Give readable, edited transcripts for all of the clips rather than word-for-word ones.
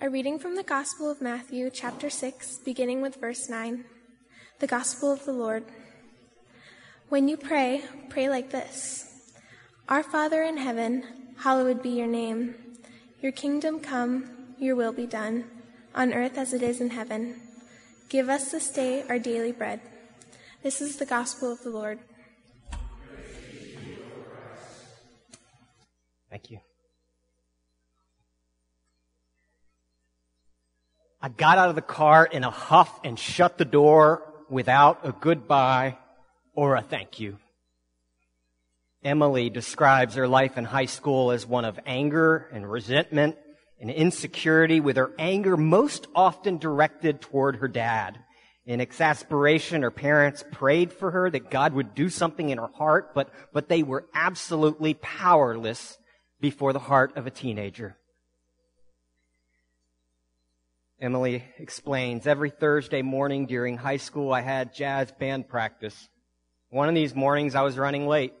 A reading from the Gospel of Matthew, chapter 6, beginning with verse 9. The Gospel of the Lord. When you pray, pray like this. Our Father in heaven, hallowed be your name. Your kingdom come, your will be done, on earth as it is in heaven. Give us this day our daily bread. This is the Gospel of the Lord. Thank you. I got out of the car in a huff and shut the door without a goodbye or a thank you. Emily describes her life in high school as one of anger and resentment and insecurity, with her anger most often directed toward her dad. In exasperation, her parents prayed for her that God would do something in her heart, but they were absolutely powerless before the heart of a teenager. Emily explains, every Thursday morning during high school, I had jazz band practice. One of these mornings, I was running late.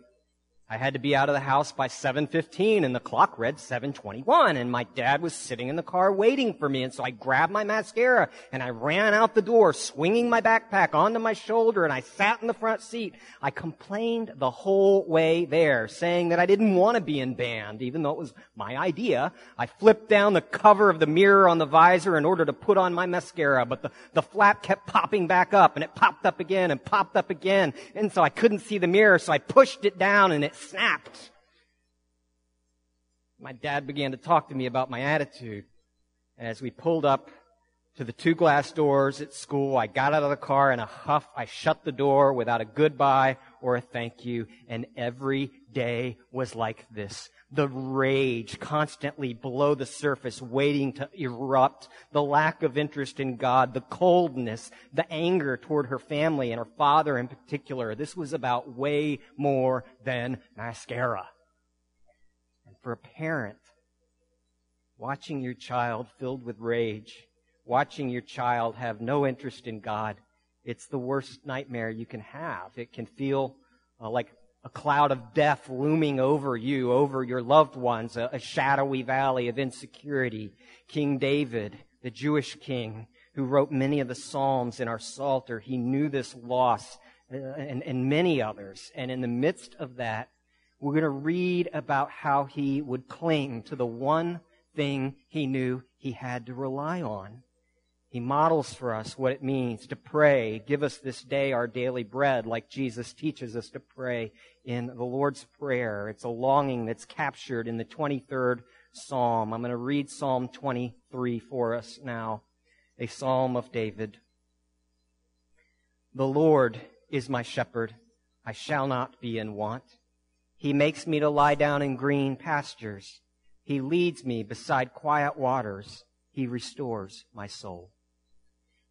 I had to be out of the house by 7:15, and the clock read 7:21, and my dad was sitting in the car waiting for me, and so I grabbed my mascara, and I ran out the door, swinging my backpack onto my shoulder, and I sat in the front seat. I complained the whole way there, saying that I didn't want to be in band, even though it was my idea. I flipped down the cover of the mirror on the visor in order to put on my mascara, but the flap kept popping back up, and it popped up again and popped up again, and so I couldn't see the mirror, so I pushed it down, and it snapped. My dad began to talk to me about my attitude. And as we pulled up to the two glass doors at school, I got out of the car in a huff. I shut the door without a goodbye or a thank you. And every day was like this. The rage constantly below the surface, waiting to erupt. The lack of interest in God, the coldness, the anger toward her family and her father in particular. This was about way more than mascara. And for a parent, watching your child filled with rage, watching your child have no interest in God, it's the worst nightmare you can have. It can feel like a cloud of death looming over you, over your loved ones, a shadowy valley of insecurity. King David, the Jewish king who wrote many of the Psalms in our Psalter, he knew this loss and many others. And in the midst of that, we're going to read about how he would cling to the one thing he knew he had to rely on. He models for us what it means to pray. Give us this day our daily bread, like Jesus teaches us to pray in the Lord's Prayer. It's a longing that's captured in the 23rd Psalm. I'm going to read Psalm 23 for us now, a Psalm of David. The Lord is my shepherd. I shall not be in want. He makes me to lie down in green pastures. He leads me beside quiet waters. He restores my soul.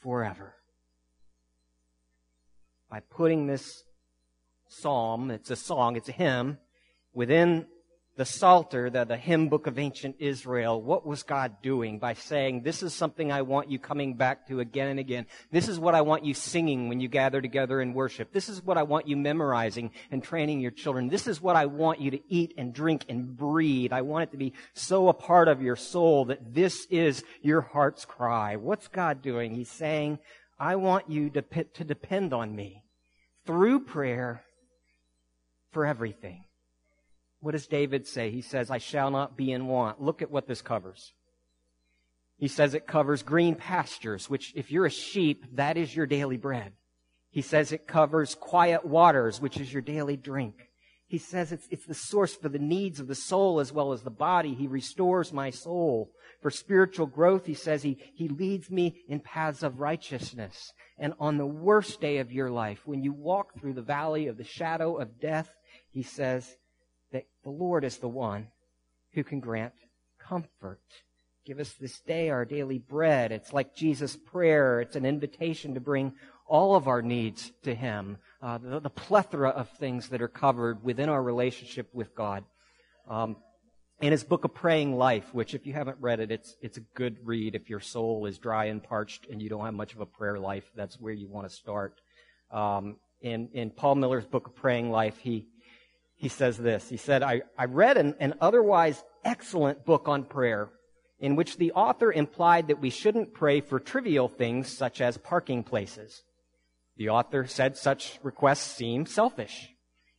forever. By putting this psalm, it's a song, it's a hymn, within the Psalter, the hymn book of ancient Israel, what was God doing by saying, this is something I want you coming back to again and again. This is what I want you singing when you gather together in worship. This is what I want you memorizing and training your children. This is what I want you to eat and drink and breathe. I want it to be so a part of your soul that this is your heart's cry. What's God doing? He's saying, I want you to depend on me through prayer for everything. What does David say? He says, I shall not be in want. Look at what this covers. He says it covers green pastures, which if you're a sheep, that is your daily bread. He says it covers quiet waters, which is your daily drink. He says it's the source for the needs of the soul as well as the body. He restores my soul. For spiritual growth, he says he leads me in paths of righteousness. And on the worst day of your life, when you walk through the valley of the shadow of death, he says, that the Lord is the one who can grant comfort Give us this day our daily bread. It's like Jesus' prayer. It's an invitation to bring all of our needs to Him, the plethora of things that are covered within our relationship with God. In his book, A Praying Life, which if you haven't read it, it's a good read. If your soul is dry and parched and you don't have much of a prayer life, that's where you want to start. In Paul Miller's book, A Praying Life, he says this. He said, I read an otherwise excellent book on prayer in which the author implied that we shouldn't pray for trivial things such as parking places. The author said such requests seem selfish.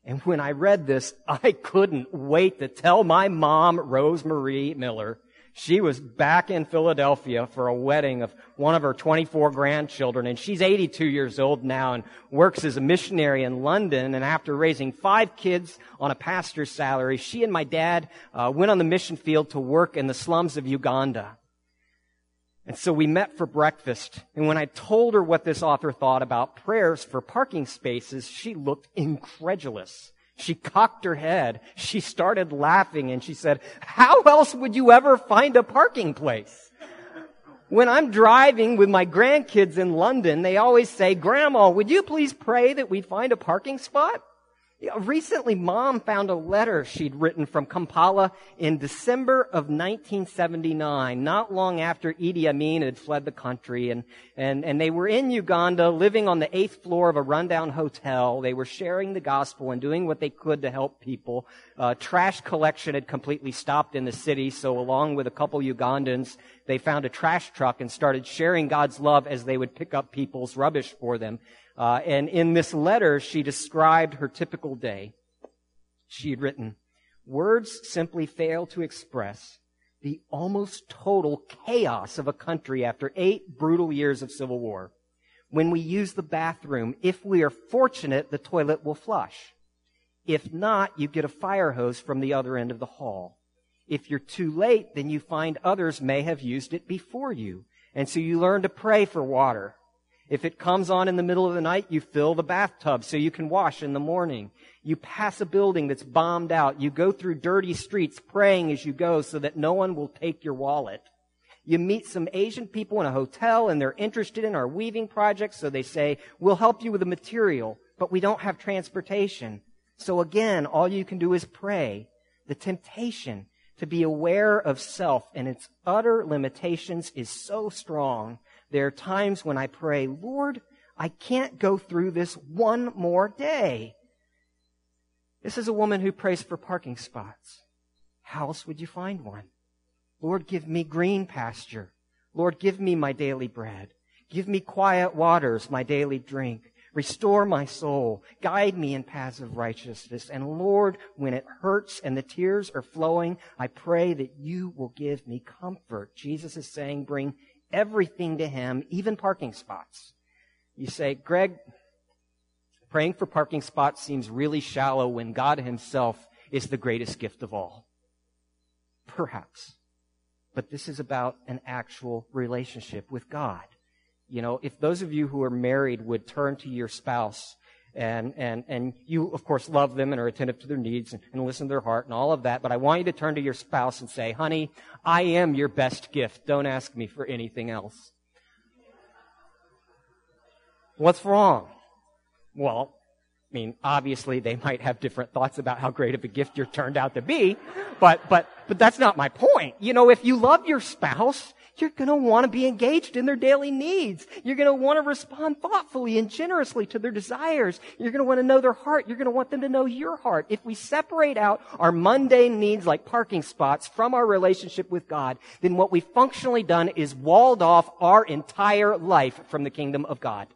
And when I read this, I couldn't wait to tell my mom, Rosemarie Miller. She was back in Philadelphia for a wedding of one of her 24 grandchildren, and she's 82 years old now and works as a missionary in London. And after raising 5 kids on a pastor's salary, she and my dad went on the mission field to work in the slums of Uganda. And so we met for breakfast, and when I told her what this author thought about prayers for parking spaces, she looked incredulous. She cocked her head. She started laughing, and she said, "How else would you ever find a parking place? When I'm driving with my grandkids in London, they always say, 'Grandma, would you please pray that we find a parking spot?'" Recently, Mom found a letter she'd written from Kampala in December of 1979, not long after Idi Amin had fled the country. And they were in Uganda, living on the 8th floor of a rundown hotel. They were sharing the gospel and doing what they could to help people. Trash collection had completely stopped in the city, so along with a couple Ugandans, they found a trash truck and started sharing God's love as they would pick up people's rubbish for them. And in this letter, she described her typical day. She had written, "Words simply fail to express the almost total chaos of a country after 8 brutal years of civil war. When we use the bathroom, if we are fortunate, the toilet will flush. If not, you get a fire hose from the other end of the hall. If you're too late, then you find others may have used it before you, and so you learn to pray for water. If it comes on in the middle of the night, you fill the bathtub so you can wash in the morning. You pass a building that's bombed out. You go through dirty streets praying as you go so that no one will take your wallet. You meet some Asian people in a hotel and they're interested in our weaving project, so they say, 'We'll help you with the material, but we don't have transportation.' So again, all you can do is pray." The temptation to be aware of self and its utter limitations is so strong. There are times when I pray, "Lord, I can't go through this one more day." This is a woman who prays for parking spots. How else would you find one? Lord, give me green pasture. Lord, give me my daily bread. Give me quiet waters, my daily drink. Restore my soul. Guide me in paths of righteousness. And Lord, when it hurts and the tears are flowing, I pray that you will give me comfort. Jesus is saying, bring everything to Him, even parking spots. You say, "Greg, praying for parking spots seems really shallow when God Himself is the greatest gift of all." Perhaps. But this is about an actual relationship with God. You know, if those of you who are married would turn to your spouse and you, of course, love them and are attentive to their needs and listen to their heart and all of that. But I want you to turn to your spouse and say, "Honey, I am your best gift. Don't ask me for anything else." What's wrong? Well, I mean, obviously, they might have different thoughts about how great of a gift you're turned out to be. But that's not my point. You know, if you love your spouse, you're going to want to be engaged in their daily needs. You're going to want to respond thoughtfully and generously to their desires. You're going to want to know their heart. You're going to want them to know your heart. If we separate out our mundane needs like parking spots from our relationship with God, then what we've functionally done is walled off our entire life from the kingdom of God.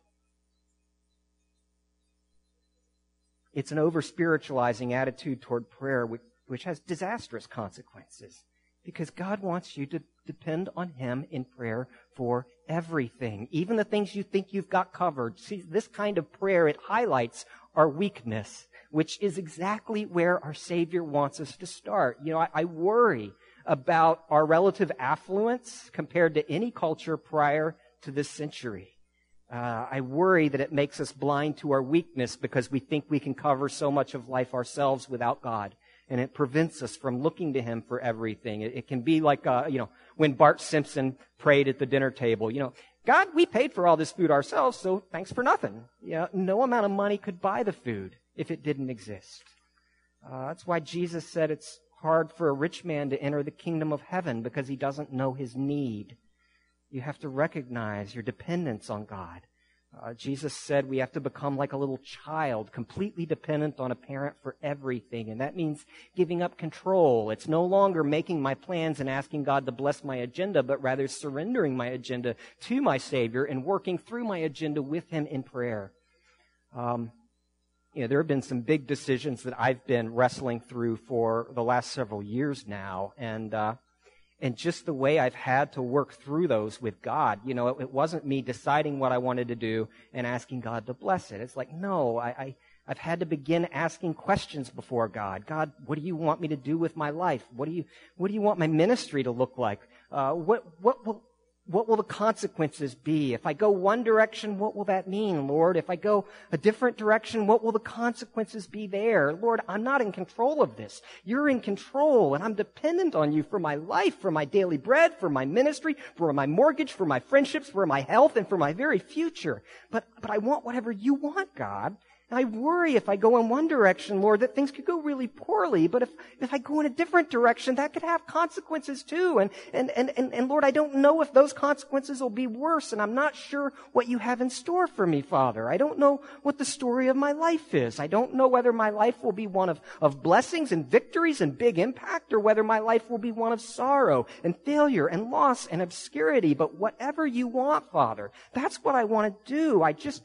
It's an over-spiritualizing attitude toward prayer, which has disastrous consequences, because God wants you to depend on Him in prayer for everything, even the things you think you've got covered. See, this kind of prayer, it highlights our weakness, which is exactly where our Savior wants us to start. You know, I worry about our relative affluence compared to any culture prior to this century. I worry that it makes us blind to our weakness because we think we can cover so much of life ourselves without God. And it prevents us from looking to Him for everything. It can be like, when Bart Simpson prayed at the dinner table. You know, God, we paid for all this food ourselves, so thanks for nothing. You know, no amount of money could buy the food if it didn't exist. That's why Jesus said it's hard for a rich man to enter the kingdom of heaven, because he doesn't know his need. You have to recognize your dependence on God. Jesus said we have to become like a little child, completely dependent on a parent for everything. And that means giving up control. It's no longer making my plans and asking God to bless my agenda, but rather surrendering my agenda to my Savior and working through my agenda with Him in prayer. You know, there have been some big decisions that I've been wrestling through for the last several years now. And just the way I've had to work through those with God. You know, it wasn't me deciding what I wanted to do and asking God to bless it. It's like, no, I've had to begin asking questions before God. God, what do you want me to do with my life? What do you want my ministry to look like? What will the consequences be? If I go one direction, what will that mean, Lord? If I go a different direction, what will the consequences be there? Lord, I'm not in control of this. You're in control, and I'm dependent on you for my life, for my daily bread, for my ministry, for my mortgage, for my friendships, for my health, and for my very future. But I want whatever you want, God. And I worry if I go in one direction, Lord, that things could go really poorly. But if I go in a different direction, that could have consequences too. And Lord, I don't know if those consequences will be worse. And I'm not sure what you have in store for me, Father. I don't know what the story of my life is. I don't know whether my life will be one of blessings and victories and big impact, or whether my life will be one of sorrow and failure and loss and obscurity. But whatever you want, Father, that's what I want to do. I just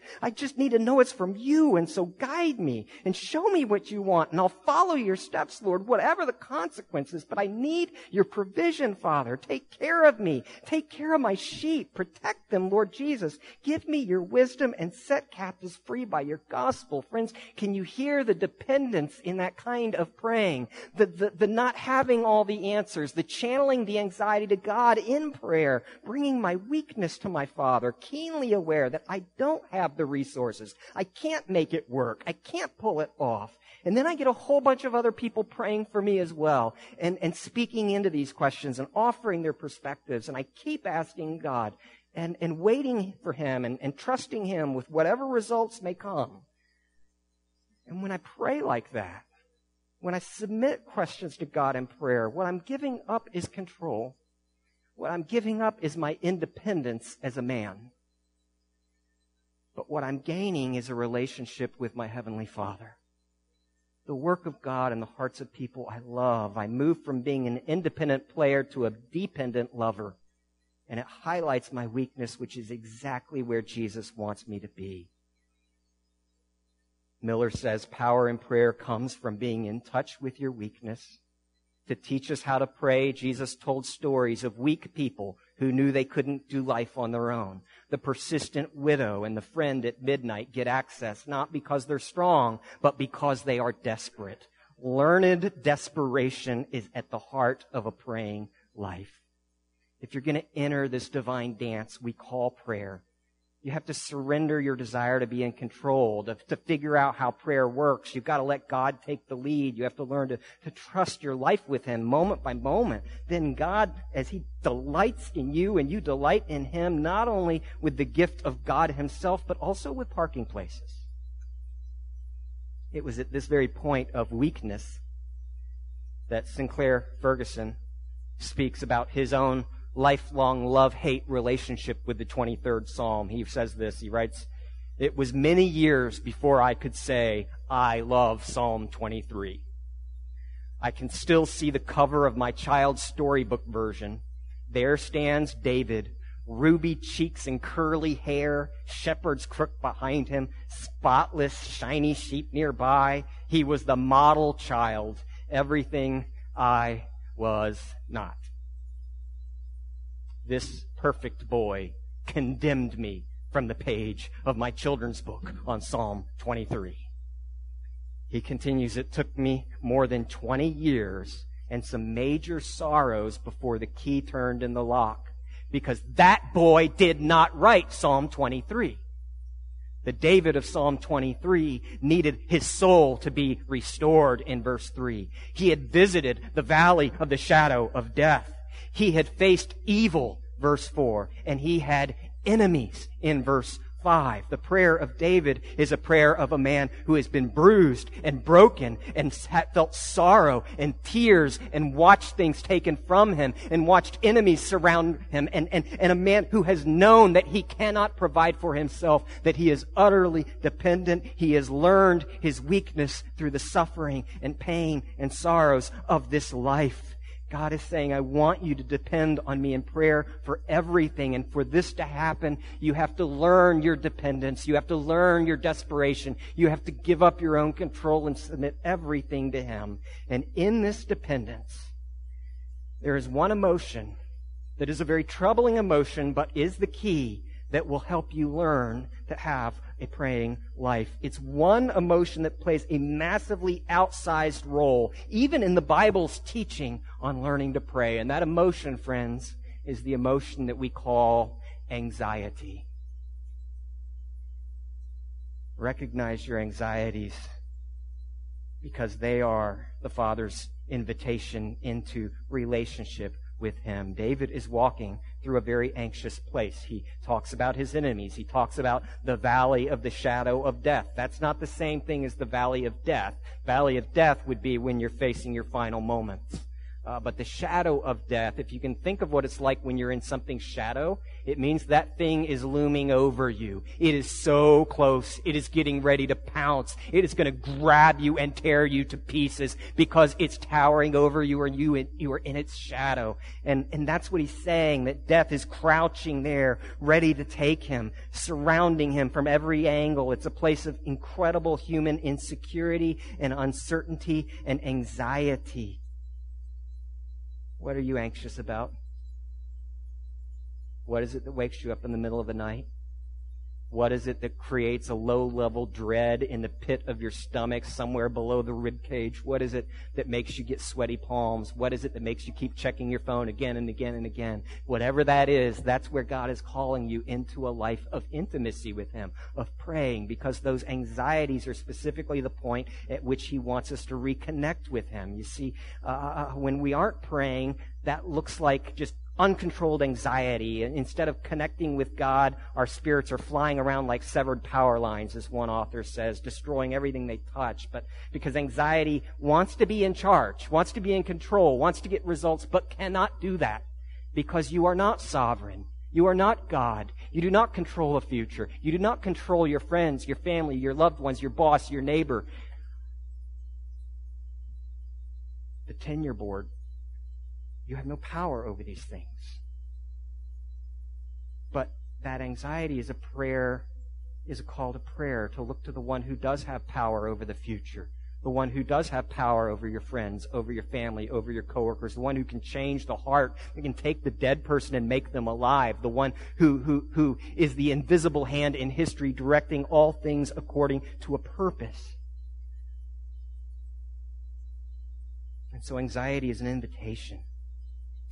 need to know it's from you. And so guide me and show me what you want, and I'll follow your steps, Lord, whatever the consequences. But I need your provision, Father. Take care of me. Take care of my sheep. Protect them, Lord Jesus. Give me your wisdom and set captives free by your gospel. Friends, can you hear the dependence in that kind of praying? The not having all the answers, the channeling the anxiety to God in prayer, bringing my weakness to my Father, keenly aware that I don't have the resources. I can't make it work. I can't pull it off. And then I get a whole bunch of other people praying for me as well, and speaking into these questions and offering their perspectives. And I keep asking God and waiting for Him and trusting Him with whatever results may come. And when I pray like that, when I submit questions to God in prayer, what I'm giving up is control. What I'm giving up is my independence as a man. But what I'm gaining is a relationship with my Heavenly Father. The work of God in the hearts of people I love. I move from being an independent player to a dependent lover. And it highlights my weakness, which is exactly where Jesus wants me to be. Miller says, power in prayer comes from being in touch with your weakness. To teach us how to pray, Jesus told stories of weak people who knew they couldn't do life on their own. The persistent widow and the friend at midnight get access, not because they're strong, but because they are desperate. Learned desperation is at the heart of a praying life. If you're going to enter this divine dance we call prayer, you have to surrender your desire to be in control, to figure out how prayer works. You've got to let God take the lead. You have to learn to trust your life with Him moment by moment. Then God, as He delights in you and you delight in Him, not only with the gift of God Himself, but also with parking places. It was at this very point of weakness that Sinclair Ferguson speaks about his own lifelong love-hate relationship with the 23rd Psalm. He says this, he writes, "It was many years before I could say, I love Psalm 23. I can still see the cover of my child's storybook version. There stands David, ruby cheeks and curly hair, shepherds crook behind him, spotless, shiny sheep nearby. He was the model child, everything I was not. This perfect boy condemned me from the page of my children's book on Psalm 23." He continues, "It took me more than 20 years and some major sorrows before the key turned in the lock, because that boy did not write Psalm 23. The David of Psalm 23 needed his soul to be restored in verse 3. He had visited the valley of the shadow of death. He had faced evil, verse 4, and he had enemies in verse 5. The prayer of David is a prayer of a man who has been bruised and broken and felt sorrow and tears and watched things taken from him and watched enemies surround him, and a man who has known that he cannot provide for himself, that he is utterly dependent. He has learned his weakness through the suffering and pain and sorrows of this life. God is saying, I want you to depend on me in prayer for everything. And for this to happen, you have to learn your dependence. You have to learn your desperation. You have to give up your own control and submit everything to Him. And in this dependence, there is one emotion that is a very troubling emotion, but is the key that will help you learn to have a praying life. It's one emotion that plays a massively outsized role, even in the Bible's teaching on learning to pray. And that emotion, friends, is the emotion that we call anxiety. Recognize your anxieties, because they are the Father's invitation into relationship with Him. David is walking through a very anxious place. He talks about his enemies. He talks about the valley of the shadow of death. That's not the same thing as the valley of death. Valley of death would be when you're facing your final moments. But the shadow of death, if you can think of what it's like when you're in something's shadow, it means that thing is looming over you. It is so close. It is getting ready to pounce. It is going to grab you and tear you to pieces because it's towering over you, or you are in its shadow. And that's what he's saying, that death is crouching there, ready to take him, surrounding him from every angle. It's a place of incredible human insecurity and uncertainty and anxiety. What are you anxious about? What is it that wakes you up in the middle of the night? What is it that creates a low-level dread in the pit of your stomach, somewhere below the ribcage? What is it that makes you get sweaty palms? What is it that makes you keep checking your phone again and again and again? Whatever that is, that's where God is calling you into a life of intimacy with Him, of praying, because those anxieties are specifically the point at which He wants us to reconnect with Him. You see, when we aren't praying, that looks like just uncontrolled anxiety. And instead of connecting with God, our spirits are flying around like severed power lines, as one author says, destroying everything they touch. But because anxiety wants to be in charge, wants to be in control, wants to get results, but cannot do that, because you are not sovereign. You are not God. You do not control a future. You do not control your friends, your family, your loved ones, your boss, your neighbor. The tenure board. You have no power over these things. But that anxiety is a prayer, is a call to prayer, to look to the one who does have power over the future, the one who does have power over your friends, over your family, over your coworkers, the one who can change the heart, who can take the dead person and make them alive, the one who is the invisible hand in history directing all things according to a purpose. And so anxiety is an invitation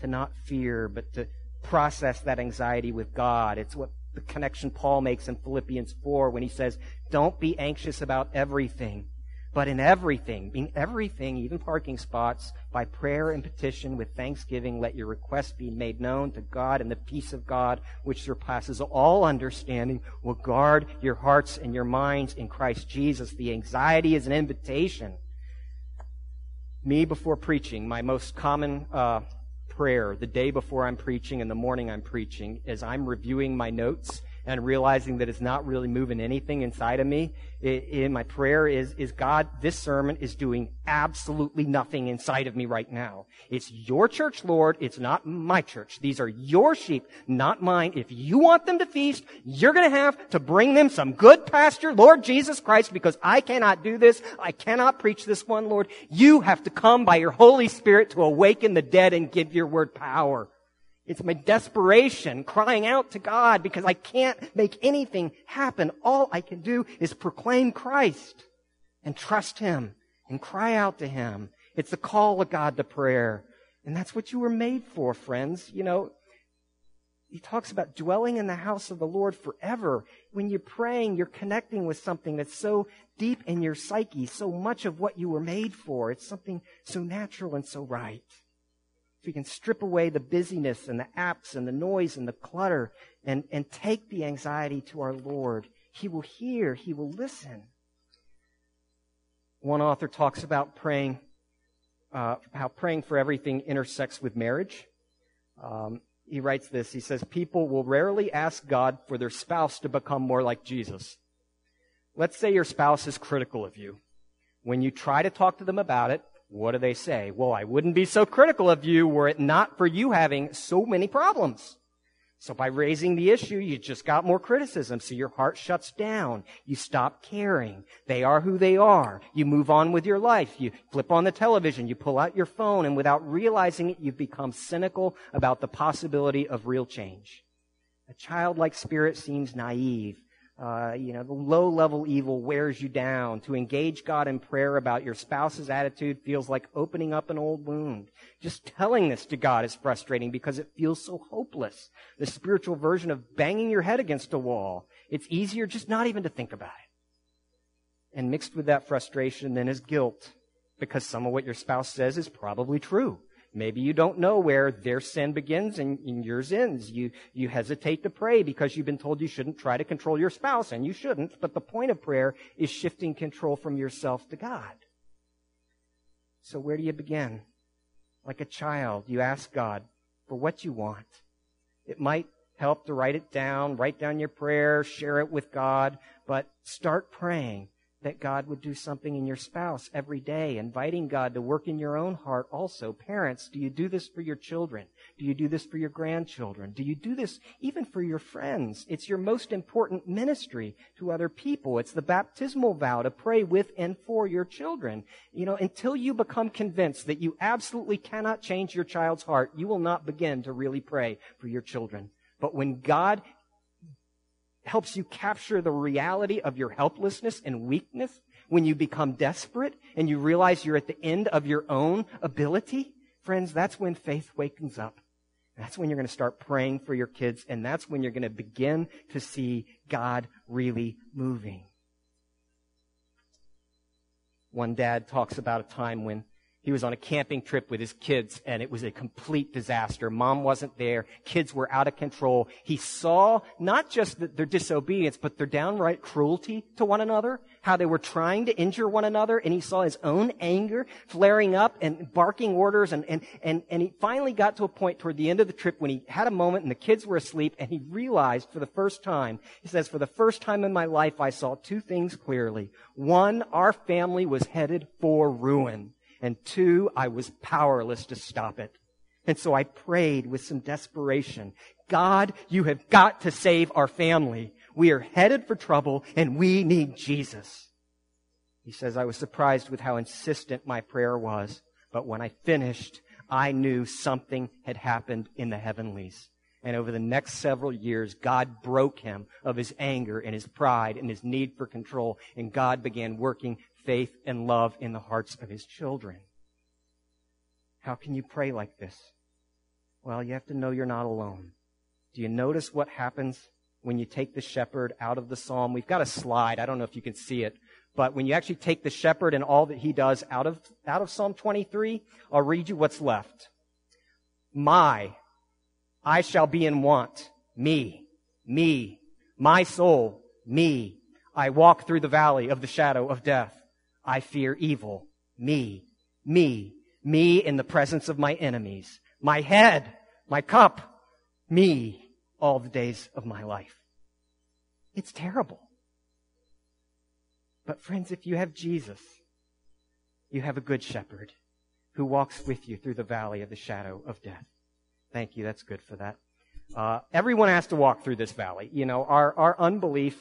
to not fear, but to process that anxiety with God. It's what the connection Paul makes in Philippians 4 when he says, don't be anxious about everything, but in everything, even parking spots, by prayer and petition with thanksgiving, let your requests be made known to God, and the peace of God, which surpasses all understanding, will guard your hearts and your minds in Christ Jesus. The anxiety is an invitation. Me, before preaching, my most common prayer the day before I'm preaching and the morning I'm preaching is I'm reviewing my notes and realizing that it's not really moving anything inside of me. In my prayer is God, this sermon is doing absolutely nothing inside of me right now. It's your church, Lord. It's not my church. These are your sheep, not mine. If you want them to feast, you're going to have to bring them some good pasture, Lord Jesus Christ, because I cannot do this. I cannot preach this one, Lord. You have to come by your Holy Spirit to awaken the dead and give your word power. It's my desperation crying out to God because I can't make anything happen. All I can do is proclaim Christ and trust Him and cry out to Him. It's the call of God to prayer. And that's what you were made for, friends. You know, He talks about dwelling in the house of the Lord forever. When you're praying, you're connecting with something that's so deep in your psyche, so much of what you were made for. It's something so natural and so right. if we can strip away the busyness and the apps and the noise and the clutter and take the anxiety to our Lord, He will hear, He will listen. One author talks about praying, how praying for everything intersects with marriage. He writes this. He says, people will rarely ask God for their spouse to become more like Jesus. Let's say your spouse is critical of you. When you try to talk to them about it, what do they say? Well, I wouldn't be so critical of you were it not for you having so many problems. So by raising the issue, you just got more criticism. So your heart shuts down. You stop caring. They are who they are. You move on with your life. You flip on the television. You pull out your phone. And without realizing it, you've become cynical about the possibility of real change. A childlike spirit seems naive. The low-level evil wears you down. To engage God in prayer about your spouse's attitude feels like opening up an old wound. Just telling this to God is frustrating because it feels so hopeless. The spiritual version of banging your head against a wall. It's easier just not even to think about it. And mixed with that frustration then is guilt, because some of what your spouse says is probably true. Maybe you don't know where their sin begins and yours ends. You hesitate to pray because you've been told you shouldn't try to control your spouse, and you shouldn't. But the point of prayer is shifting control from yourself to God. So where do you begin? Like a child, you ask God for what you want. It might help to write down your prayer, share it with God, but start praying that God would do something in your spouse every day, inviting God to work in your own heart also. Parents, do you do this for your children? Do you do this for your grandchildren? Do you do this even for your friends? It's your most important ministry to other people. It's the baptismal vow to pray with and for your children. Until you become convinced that you absolutely cannot change your child's heart, you will not begin to really pray for your children. But when God helps you capture the reality of your helplessness and weakness, when you become desperate and you realize you're at the end of your own ability, friends, that's when faith wakens up. That's when you're going to start praying for your kids, and that's when you're going to begin to see God really moving. One dad talks about a time when he was on a camping trip with his kids, and it was a complete disaster. Mom wasn't there. Kids were out of control. He saw not just their disobedience, but their downright cruelty to one another, how they were trying to injure one another, and he saw his own anger flaring up and barking orders, and he finally got to a point toward the end of the trip when he had a moment and the kids were asleep, and he realized for the first time, he says, for the first time in my life, I saw two things clearly. One, our family was headed for ruin. And two, I was powerless to stop it. And so I prayed with some desperation. God, you have got to save our family. We are headed for trouble and we need Jesus. He says, I was surprised with how insistent my prayer was. But when I finished, I knew something had happened in the heavenlies. And over the next several years, God broke him of his anger and his pride and his need for control. And God began working faith and love in the hearts of his children. How can you pray like this? Well, you have to know you're not alone. Do you notice what happens when you take the shepherd out of the psalm? We've got a slide. I don't know if you can see it. But when you actually take the shepherd and all that he does out of Psalm 23, I'll read you what's left. I shall be in want. Me. My soul. Me. I walk through the valley of the shadow of death. I fear evil. Me in the presence of my enemies. My head, my cup, me all the days of my life. It's terrible. But friends, if you have Jesus, you have a good shepherd who walks with you through the valley of the shadow of death. Thank you. That's good for that. Everyone has to walk through this valley. Our unbelief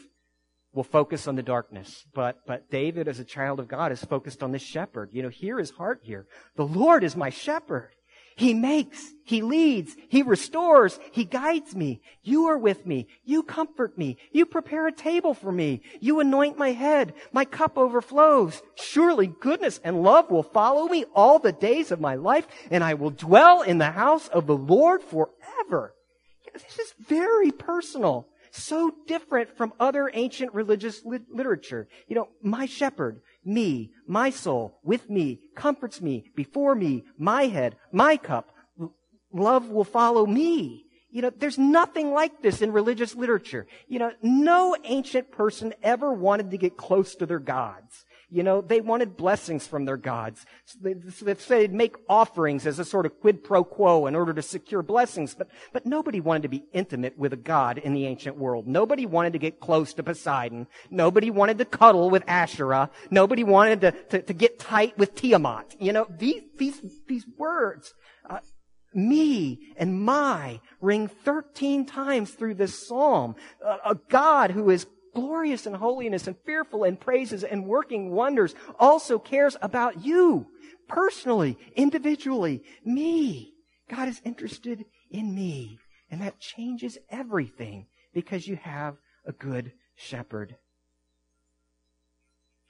will focus on the darkness. But David, as a child of God, is focused on the shepherd. Hear his heart here. The Lord is my shepherd. He makes, he leads, he restores, he guides me. You are with me. You comfort me. You prepare a table for me. You anoint my head. My cup overflows. Surely goodness and love will follow me all the days of my life, and I will dwell in the house of the Lord forever. This is very personal. So different from other ancient religious literature. My shepherd, me, my soul, with me, comforts me, before me, my head, my cup, love will follow me. You know, there's nothing like this in religious literature. You know, no ancient person ever wanted to get close to their gods. You know, they wanted blessings from their gods. So they said make offerings as a sort of quid pro quo in order to secure blessings. But nobody wanted to be intimate with a god in the ancient world. Nobody wanted to get close to Poseidon. Nobody wanted to cuddle with Asherah. Nobody wanted to get tight with Tiamat. You know, these words, me and my, ring 13 times through this psalm. A God who is glorious in holiness and fearful in praises and working wonders also cares about you personally, individually, me. God is interested in me. And that changes everything because you have a good shepherd.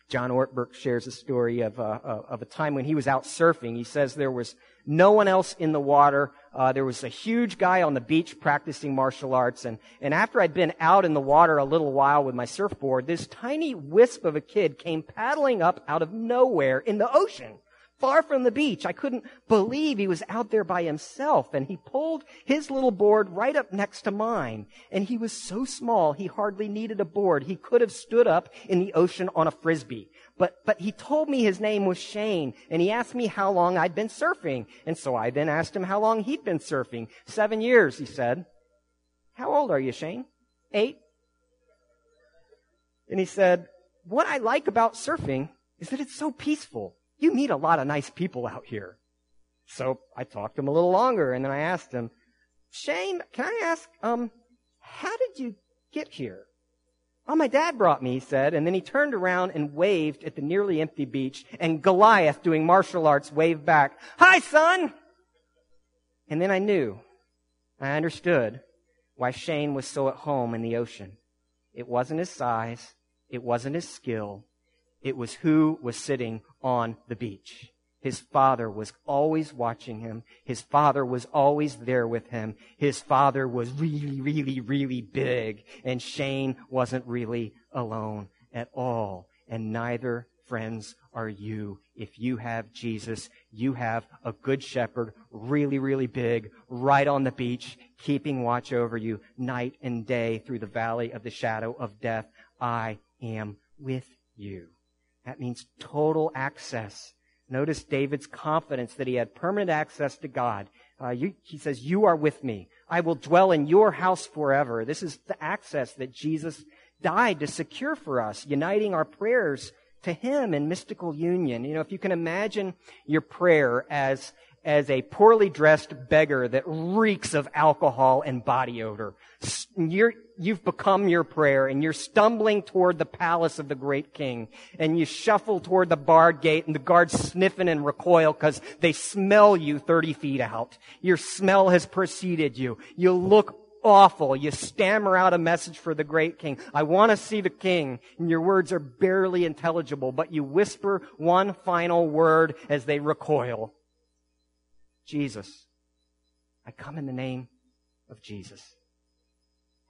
John Ortberg shares a story of a time when he was out surfing. He says there was no one else in the water. There was a huge guy on the beach practicing martial arts. And after I'd been out in the water a little while with my surfboard, this tiny wisp of a kid came paddling up out of nowhere in the ocean, far from the beach. I couldn't believe he was out there by himself. And he pulled his little board right up next to mine. And he was so small, he hardly needed a board. He could have stood up in the ocean on a frisbee. But he told me his name was Shane, and he asked me how long I'd been surfing. And so I then asked him how long he'd been surfing. 7 years, he said. How old are you, Shane? 8? And he said, what I like about surfing is that it's so peaceful. You meet a lot of nice people out here. So I talked to him a little longer, and then I asked him, Shane, can I ask, how did you get here? Oh, my dad brought me, he said, and then he turned around and waved at the nearly empty beach, and Goliath, doing martial arts, waved back, hi, son! And then I knew, I understood why Shane was so at home in the ocean. It wasn't his size, it wasn't his skill, it was who was sitting on the beach. His father was always watching him. His father was always there with him. His father was really, really, really big. And Shane wasn't really alone at all. And neither, friends, are you. If you have Jesus, you have a good shepherd, really, really big, right on the beach, keeping watch over you night and day through the valley of the shadow of death. I am with you. That means total access. Notice David's confidence that he had permanent access to God. He says, you are with me. I will dwell in your house forever. This is the access that Jesus died to secure for us, uniting our prayers to him in mystical union. You know, if you can imagine your prayer as a poorly dressed beggar that reeks of alcohol and body odor. You've become your prayer, and you're stumbling toward the palace of the great king, and you shuffle toward the barred gate, and the guards sniffing and recoil because they smell you 30 feet out. Your smell has preceded you. You look awful. You stammer out a message for the great king. I want to see the king. And your words are barely intelligible, but you whisper one final word as they recoil. Jesus, I come in the name of Jesus.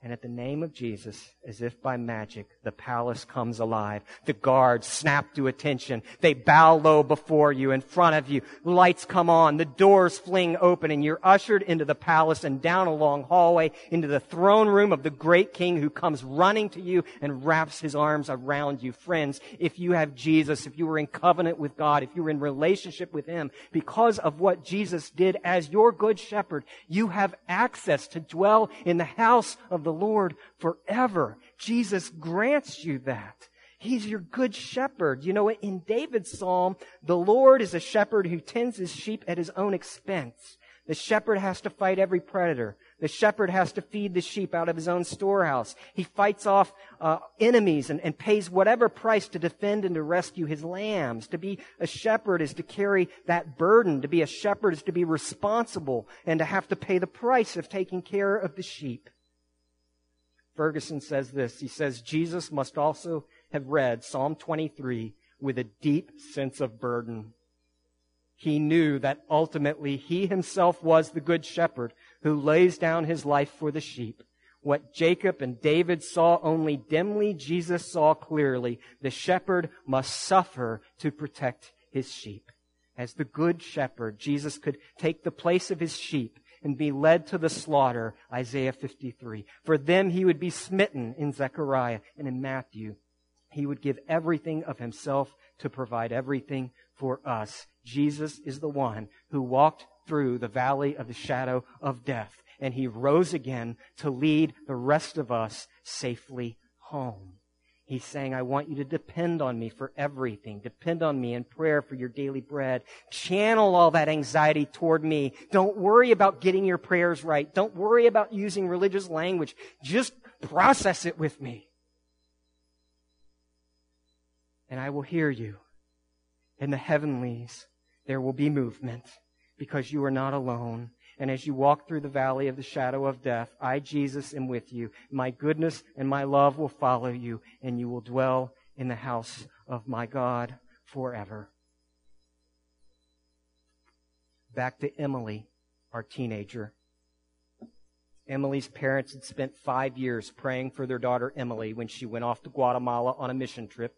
And at the name of Jesus, as if by magic, the palace comes alive. The guards snap to attention. They bow low before you, in front of you. Lights come on. The doors fling open, and you're ushered into the palace and down a long hallway into the throne room of the great king, who comes running to you and wraps his arms around you. Friends, if you have Jesus, if you were in covenant with God, if you were in relationship with him, because of what Jesus did as your good shepherd, you have access to dwell in the house of the Lord forever. Jesus grants you that. He's your good shepherd. You know, in David's psalm, the Lord is a shepherd who tends his sheep at his own expense. The shepherd has to fight every predator. The shepherd has to feed the sheep out of his own storehouse. He fights off enemies and pays whatever price to defend and to rescue his lambs. To be a shepherd is to carry that burden. To be a shepherd is to be responsible and to have to pay the price of taking care of the sheep. Ferguson says this. He says, Jesus must also have read Psalm 23 with a deep sense of burden. He knew that ultimately he himself was the good shepherd who lays down his life for the sheep. What Jacob and David saw only dimly, Jesus saw clearly. The shepherd must suffer to protect his sheep. As the good shepherd, Jesus could take the place of his sheep and be led to the slaughter, Isaiah 53. For them he would be smitten in Zechariah, and in Matthew he would give everything of himself to provide everything for us. Jesus is the one who walked through the valley of the shadow of death, and he rose again to lead the rest of us safely home. He's saying, I want you to depend on me for everything. Depend on me in prayer for your daily bread. Channel all that anxiety toward me. Don't worry about getting your prayers right. Don't worry about using religious language. Just process it with me. And I will hear you. In the heavenlies, there will be movement because you are not alone. And as you walk through the valley of the shadow of death, I, Jesus, am with you. My goodness and my love will follow you, and you will dwell in the house of my God forever. Back to Emily, our teenager. Emily's parents had spent 5 years praying for their daughter Emily when she went off to Guatemala on a mission trip.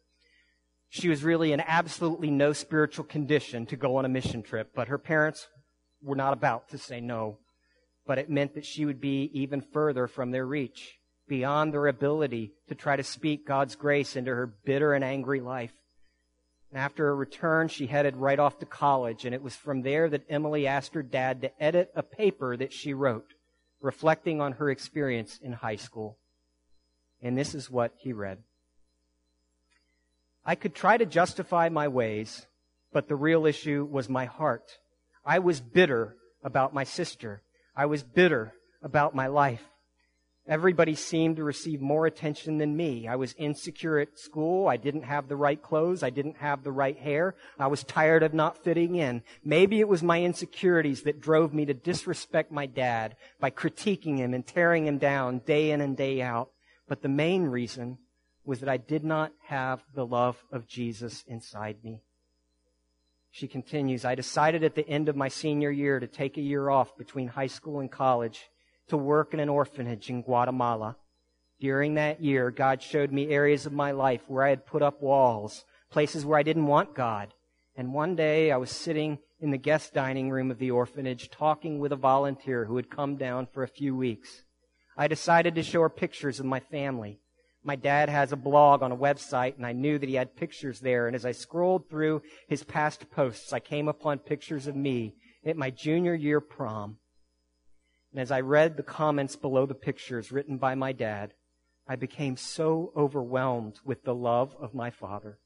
She was really in absolutely no spiritual condition to go on a mission trip, but her parents were not about to say no, but it meant that she would be even further from their reach, beyond their ability to try to speak God's grace into her bitter and angry life. And after her return, she headed right off to college, and it was from there that Emily asked her dad to edit a paper that she wrote, reflecting on her experience in high school. And this is what he read. I could try to justify my ways, but the real issue was my heart. I was bitter about my sister. I was bitter about my life. Everybody seemed to receive more attention than me. I was insecure at school. I didn't have the right clothes. I didn't have the right hair. I was tired of not fitting in. Maybe it was my insecurities that drove me to disrespect my dad by critiquing him and tearing him down day in and day out. But the main reason was that I did not have the love of Jesus inside me. She continues, I decided at the end of my senior year to take a year off between high school and college to work in an orphanage in Guatemala. During that year, God showed me areas of my life where I had put up walls, places where I didn't want God. And one day I was sitting in the guest dining room of the orphanage talking with a volunteer who had come down for a few weeks. I decided to show her pictures of my family. My dad has a blog on a website, and I knew that he had pictures there. And as I scrolled through his past posts, I came upon pictures of me at my junior year prom. And as I read the comments below the pictures written by my dad, I became so overwhelmed with the love of my father.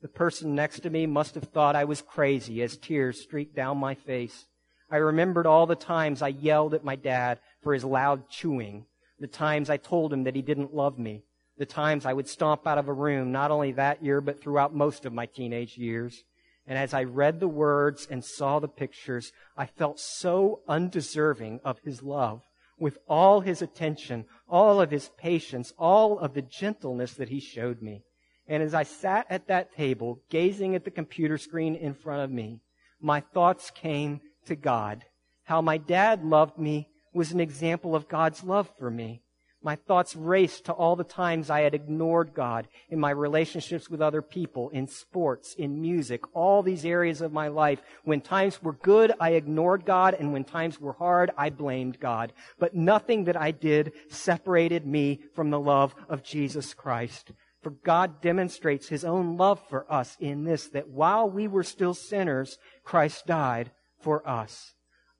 The person next to me must have thought I was crazy as tears streaked down my face. I remembered all the times I yelled at my dad for his loud chewing, the times I told him that he didn't love me, the times I would stomp out of a room, not only that year, but throughout most of my teenage years. And as I read the words and saw the pictures, I felt so undeserving of his love, with all his attention, all of his patience, all of the gentleness that he showed me. And as I sat at that table, gazing at the computer screen in front of me, my thoughts came to God. How my dad loved me was an example of God's love for me. My thoughts raced to all the times I had ignored God in my relationships with other people, in sports, in music, all these areas of my life. When times were good, I ignored God, and when times were hard, I blamed God. But nothing that I did separated me from the love of Jesus Christ. For God demonstrates His own love for us in this, that while we were still sinners, Christ died for us.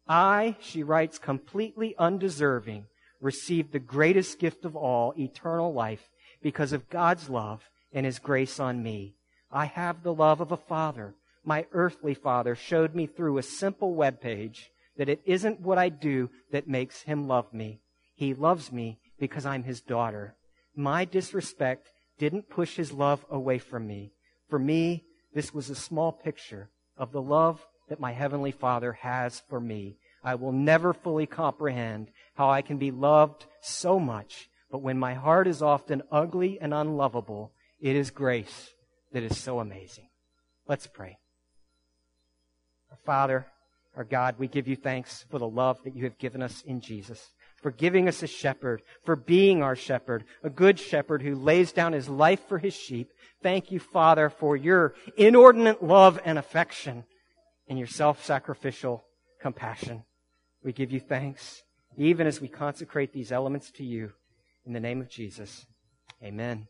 I, she writes, completely undeserving, received the greatest gift of all, eternal life, because of God's love and His grace on me. I have the love of a father. My earthly father showed me through a simple webpage that it isn't what I do that makes Him love me. He loves me because I'm His daughter. My disrespect didn't push His love away from me. For me, this was a small picture of the love that my Heavenly Father has for me. I will never fully comprehend how I can be loved so much, but when my heart is often ugly and unlovable, it is grace that is so amazing. Let's pray. Our Father, our God, we give you thanks for the love that you have given us in Jesus, for giving us a shepherd, for being our shepherd, a good shepherd who lays down his life for his sheep. Thank you, Father, for your inordinate love and affection and your self-sacrificial compassion. We give you thanks, even as we consecrate these elements to you. In the name of Jesus, amen.